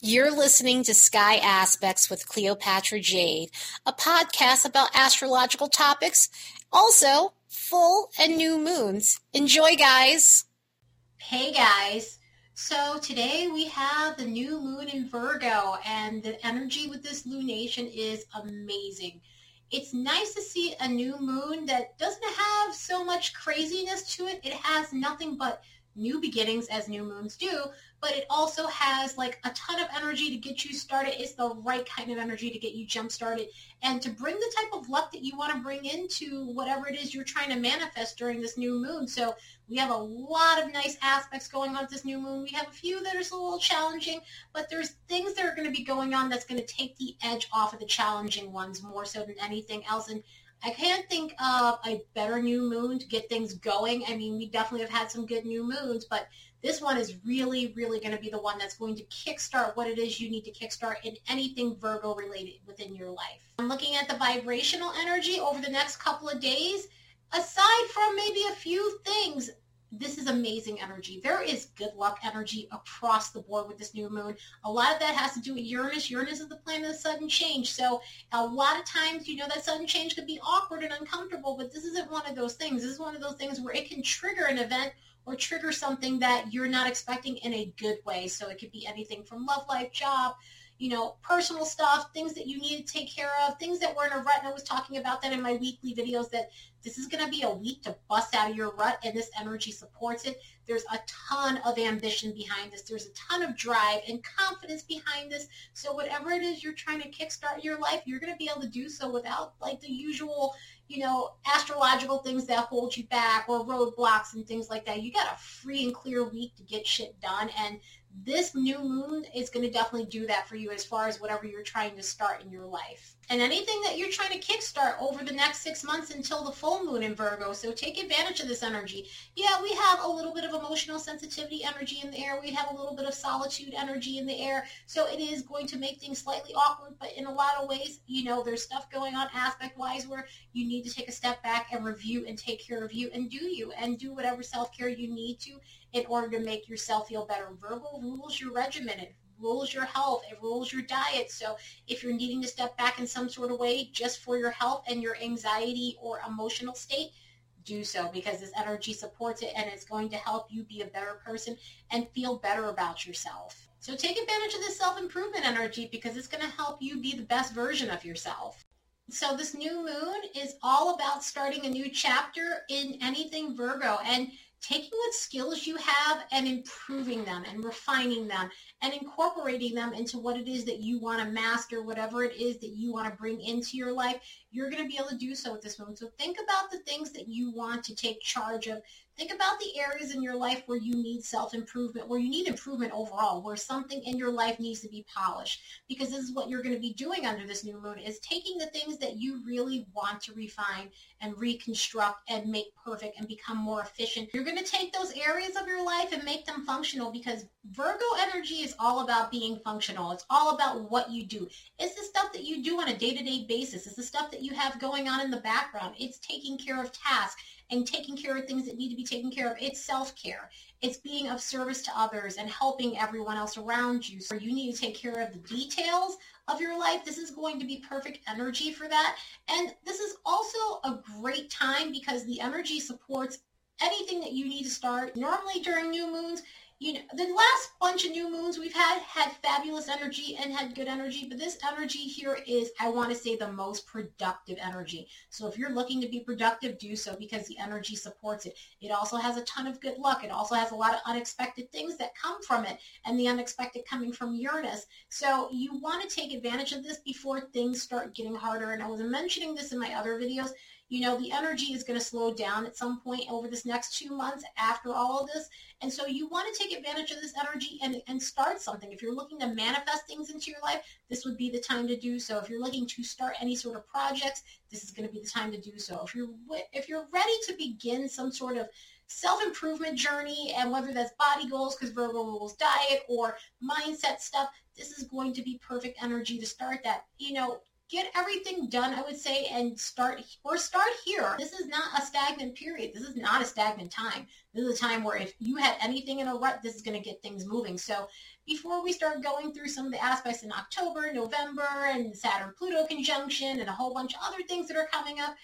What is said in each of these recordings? You're listening to Sky Aspects with Cleopatra Jade, a podcast about astrological topics, also full and new moons. Enjoy, guys. Hey, guys. So today we have the new moon in Virgo, and the energy with this lunation is amazing. It's nice to see a new moon that doesn't have so much craziness to it. It has nothing but new beginnings, as new moons do, but it also has like a ton of energy to get you started. It's the right kind of energy to get you jump started and to bring the type of luck that you want to bring into whatever it is you're trying to manifest during this new moon. So we have a lot of nice aspects going on with this new moon. We have a few that are a little challenging, but there's things that are going to be going on that's going to take the edge off of the challenging ones more so than anything else. And I can't think of a better new moon to get things going. I mean, we definitely have had some good new moons, but this one is really, really going to be the one that's going to kickstart what it is you need to kickstart in anything Virgo related within your life. I'm looking at the vibrational energy over the next couple of days. Aside from maybe a few things, this is amazing energy. There is good luck energy across the board with this new moon. A lot of that has to do with Uranus. Uranus is the planet of sudden change. So a lot of times, you know, that sudden change could be awkward and uncomfortable, but this isn't one of those things. This is one of those things where it can trigger an event or trigger something that you're not expecting in a good way. So it could be anything from love life, job, you know, personal stuff, things that you need to take care of, things that were in a rut. And I was talking about that in my weekly videos, that this is going to be a week to bust out of your rut, and this energy supports it. There's a ton of ambition behind this. There's a ton of drive and confidence behind this. So whatever it is you're trying to kickstart your life, you're going to be able to do so without like the usual, you know, astrological things that hold you back or roadblocks and things like that. You got a free and clear week to get shit done, and this new moon is going to definitely do that for you as far as whatever you're trying to start in your life. And anything that you're trying to kickstart over the next 6 months until the full moon in Virgo, so take advantage of this energy. Yeah, we have a little bit of emotional sensitivity energy in the air. We have a little bit of solitude energy in the air. So it is going to make things slightly awkward, but in a lot of ways, you know, there's stuff going on aspect-wise where you need to take a step back and review and take care of you and do whatever self-care you need to in order to make yourself feel better. Virgo rules your regimen. It rules your health. It rules your diet. So if you're needing to step back in some sort of way just for your health and your anxiety or emotional state, do so, because this energy supports it and it's going to help you be a better person and feel better about yourself. So take advantage of this self-improvement energy, because it's going to help you be the best version of yourself. So this new moon is all about starting a new chapter in anything Virgo and taking what skills you have and improving them and refining them and incorporating them into what it is that you want to master, whatever it is that you want to bring into your life. You're going to be able to do so with this moon. So think about the things that you want to take charge of. Think about the areas in your life where you need self-improvement, where you need improvement overall, where something in your life needs to be polished, because this is what you're going to be doing under this new moon, is taking the things that you really want to refine and reconstruct and make perfect and become more efficient. You're going to take those areas of your life and make them functional, because Virgo energy is all about being functional. It's all about what you do. It's the stuff that you do on a day-to-day basis. It's the stuff that you have going on in the background. It's taking care of tasks and taking care of things that need to be taken care of. It's self-care. It's being of service to others and helping everyone else around you. So you need to take care of the details of your life. This is going to be perfect energy for that. And this is also a great time because the energy supports anything that you need to start. Normally during new moons, you know, the last bunch of new moons we've had fabulous energy and had good energy, but this energy here is, I want to say, the most productive energy. So if you're looking to be productive, do so, because the energy supports it. It also has a ton of good luck. It also has a lot of unexpected things that come from it, and the unexpected coming from Uranus. So you want to take advantage of this before things start getting harder. And I was mentioning this in my other videos. You know, the energy is going to slow down at some point over this next 2 months after all of this. And so you want to take advantage of this energy and start something. If you're looking to manifest things into your life, this would be the time to do so. If you're looking to start any sort of projects, this is going to be the time to do so. If you're ready to begin some sort of self-improvement journey, and whether that's body goals, because Virgo rules diet, or mindset stuff, this is going to be perfect energy to start that. You know, Get everything done, I would say, and start here. This is not a stagnant period. This is not a stagnant time. This is a time where if you had anything in a rut, this is going to get things moving. So before we start going through some of the aspects in October, November, and Saturn-Pluto conjunction, and a whole bunch of other things that are coming up,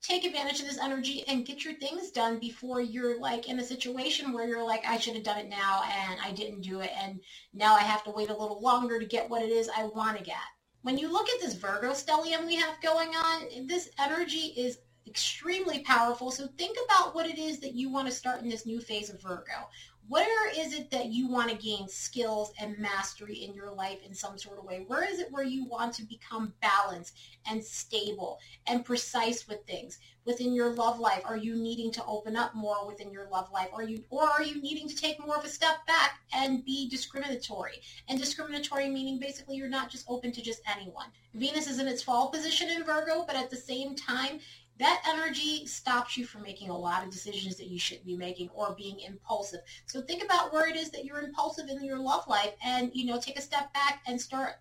take advantage of this energy and get your things done before you're like in a situation where you're like, I should have done it now, and I didn't do it, and now I have to wait a little longer to get what it is I want to get. When you look at this Virgo stellium we have going on, this energy is extremely powerful. So think about what it is that you want to start in this new phase of Virgo. Where is it that you want to gain skills and mastery in your life in some sort of way? Where is it where you want to become balanced and stable and precise with things? Within your love life, are you needing to open up more within your love life? Or are you needing to take more of a step back and be discriminatory? And discriminatory meaning basically you're not just open to just anyone. Venus is in its fall position in Virgo, but at the same time, that energy stops you from making a lot of decisions that you should be making or being impulsive. So think about where it is that you're impulsive in your love life and, take a step back and start,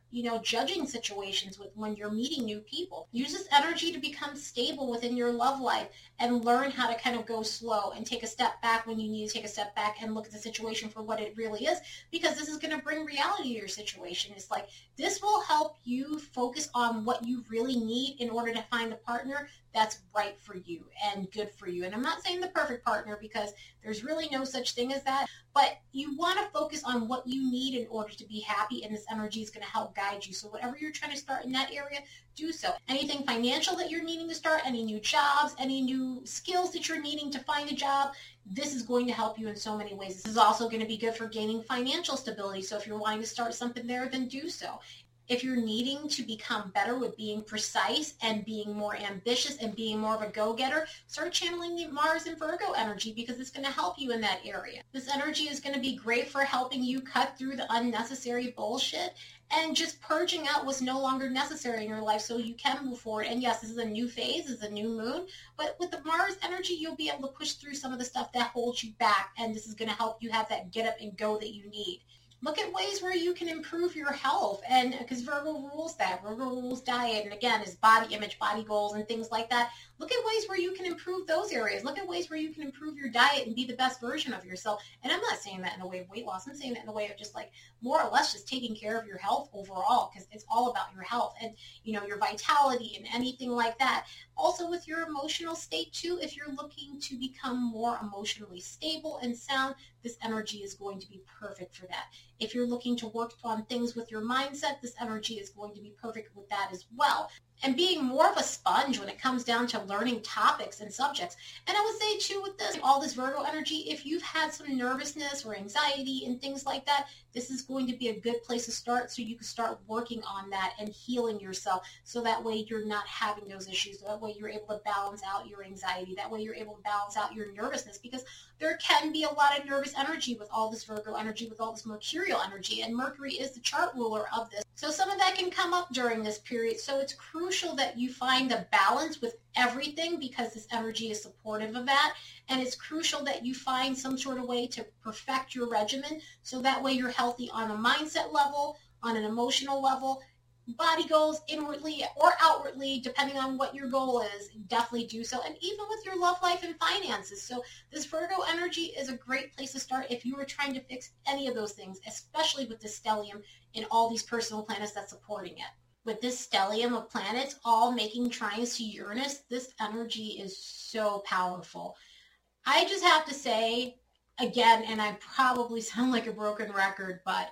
judging situations when you're meeting new people. Use this energy to become stable within your love life and learn how to kind of go slow and take a step back when you need to take a step back and look at the situation for what it really is, because this is going to bring reality to your situation. It's like this will help you focus on what you really need in order to find a partner that's right for you and good for you. And I'm not saying the perfect partner, because there's really no such thing as that, but you want to focus on what you need in order to be happy, and this energy is going to help guide you. So whatever you're trying to start in that area, do so. Anything financial that you're needing to start, any new jobs, any new skills that you're needing to find a job, this is going to help you in so many ways. This is also going to be good for gaining financial stability. So if you're wanting to start something there, then do so. If you're needing to become better with being precise and being more ambitious and being more of a go-getter, start channeling the Mars and Virgo energy, because it's going to help you in that area. This energy is going to be great for helping you cut through the unnecessary bullshit and just purging out what's no longer necessary in your life so you can move forward. And yes, this is a new phase, this is a new moon, but with the Mars energy, you'll be able to push through some of the stuff that holds you back, and this is going to help you have that get up and go that you need. Look at ways where you can improve your health, and because Virgo rules that. Virgo rules diet, and again, is body image, body goals, and things like that. Look at ways where you can improve those areas. Look at ways where you can improve your diet and be the best version of yourself. And I'm not saying that in a way of weight loss. I'm saying that in a way of just like more or less just taking care of your health overall, because it's all about your health and, your vitality and anything like that. Also with your emotional state too, if you're looking to become more emotionally stable and sound, this energy is going to be perfect for that. If you're looking to work on things with your mindset, this energy is going to be perfect with that as well. And being more of a sponge when it comes down to learning topics and subjects. And I would say too, with this, all this Virgo energy, if you've had some nervousness or anxiety and things like that, this is going to be a good place to start, so you can start working on that and healing yourself, so that way you're not having those issues. That way you're able to balance out your anxiety. That way you're able to balance out your nervousness, because there can be a lot of nervous energy with all this Virgo energy, with all this mercurial energy, and Mercury is the chart ruler of this. So some of that can come up during this period. So it's crucial that you find a balance with everything, because this energy is supportive of that. And it's crucial that you find some sort of way to perfect your regimen, so that way you're healthy on a mindset level, on an emotional level, body goals inwardly or outwardly, depending on what your goal is. Definitely do so, and even with your love life and finances. So this Virgo energy is a great place to start if you are trying to fix any of those things, especially with the stellium and all these personal planets that's supporting it. With this stellium of planets all making trines to Uranus, this energy is so powerful. I just have to say again, and I probably sound like a broken record, but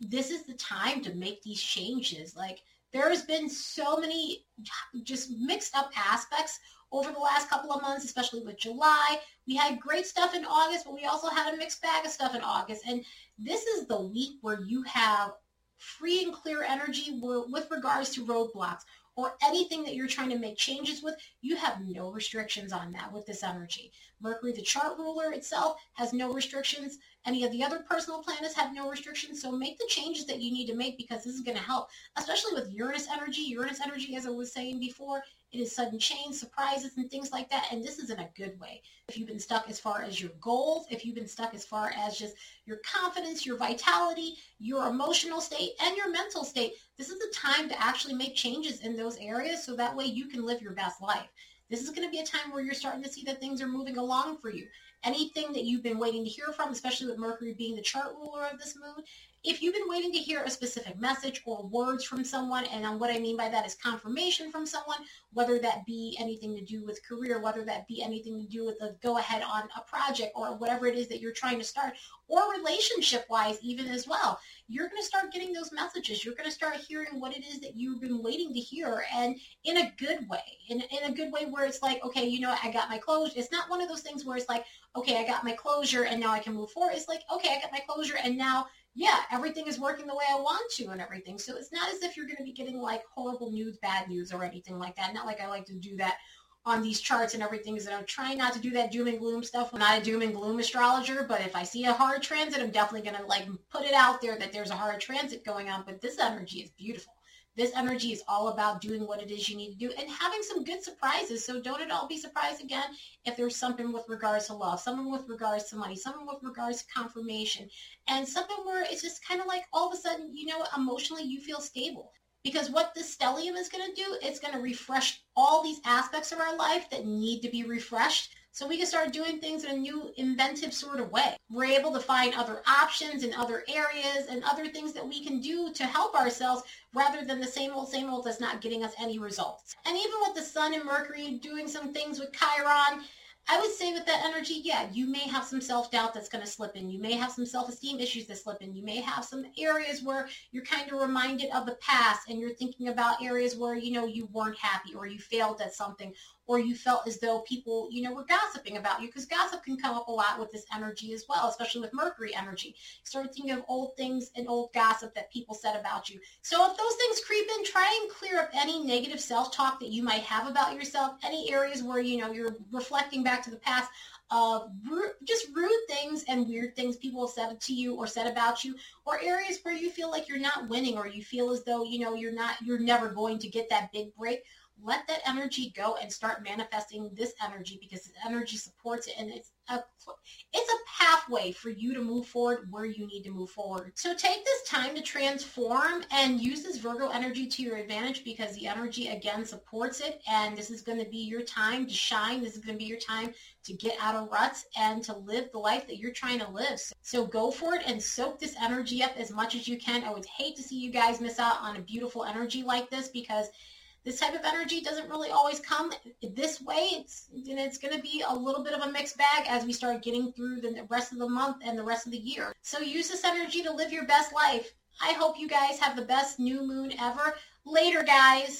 this is the time to make these changes. Like, there has been so many just mixed up aspects over the last couple of months, especially with July. We had great stuff in August, but we also had a mixed bag of stuff in August. And this is the week where you have free and clear energy with regards to roadblocks or anything that you're trying to make changes with. You have no restrictions on that with this energy. Mercury, the chart ruler itself, has no restrictions. Any of the other personal planets have no restrictions, so make the changes that you need to make, because this is going to help, especially with Uranus energy. Uranus energy, as I was saying before, it is sudden change, surprises, and things like that, and this is in a good way. If you've been stuck as far as your goals, if you've been stuck as far as just your confidence, your vitality, your emotional state, and your mental state, this is the time to actually make changes in those areas so that way you can live your best life. This is going to be a time where you're starting to see that things are moving along for you. Anything that you've been waiting to hear from, especially with Mercury being the chart ruler of this moon, if you've been waiting to hear a specific message or words from someone, and what I mean by that is confirmation from someone, whether that be anything to do with career, whether that be anything to do with a go-ahead on a project or whatever it is that you're trying to start, or relationship-wise even as well, you're going to start getting those messages. You're going to start hearing what it is that you've been waiting to hear, and in a good way, in a good way where it's like, okay, you know, I got my closure. It's not one of those things where it's like, okay, I got my closure and now I can move forward. It's like, okay, I got my closure and now, yeah, everything is working the way I want to and everything. So it's not as if you're going to be getting like horrible news, bad news or anything like that. Not like I like to do that on these charts and everything, is that I'm trying not to do that doom and gloom stuff. I'm not a doom and gloom astrologer, but if I see a hard transit, I'm definitely going to like put it out there that there's a hard transit going on. But this energy is beautiful. This energy is all about doing what it is you need to do and having some good surprises. So don't at all be surprised again if there's something with regards to love, something with regards to money, something with regards to confirmation, and something where it's just kind of like all of a sudden, you know, emotionally you feel stable. Because what this stellium is going to do, it's going to refresh all these aspects of our life that need to be refreshed. So we can start doing things in a new, inventive sort of way. We're able to find other options in other areas and other things that we can do to help ourselves rather than the same old that's not getting us any results. And even with the Sun and Mercury doing some things with Chiron, I would say with that energy, yeah, you may have some self-doubt that's going to slip in. You may have some self-esteem issues that slip in. You may have some areas where you're kind of reminded of the past and you're thinking about areas where, you know, you weren't happy or you failed at something or you felt as though people, you know, were gossiping about you, because gossip can come up a lot with this energy as well, especially with Mercury energy. Start thinking of old things and old gossip that people said about you. So if those things creep in, try and clear up any negative self-talk that you might have about yourself, any areas where, you know, you're reflecting back to the past of just rude things and weird things people have said to you or said about you, or areas where you feel like you're not winning or you feel as though, you know, you're never going to get that big break. Let that energy go and start manifesting this energy, because this energy supports it, and it's a pathway for you to move forward where you need to move forward. So take this time to transform and use this Virgo energy to your advantage, because the energy again supports it, and this is going to be your time to shine. This is going to be your time to get out of ruts and to live the life that you're trying to live. So go for it and soak this energy up as much as you can. I would hate to see you guys miss out on a beautiful energy like this, because this type of energy doesn't really always come this way. It's going to be a little bit of a mixed bag as we start getting through the rest of the month and the rest of the year. So use this energy to live your best life. I hope you guys have the best new moon ever. Later, guys.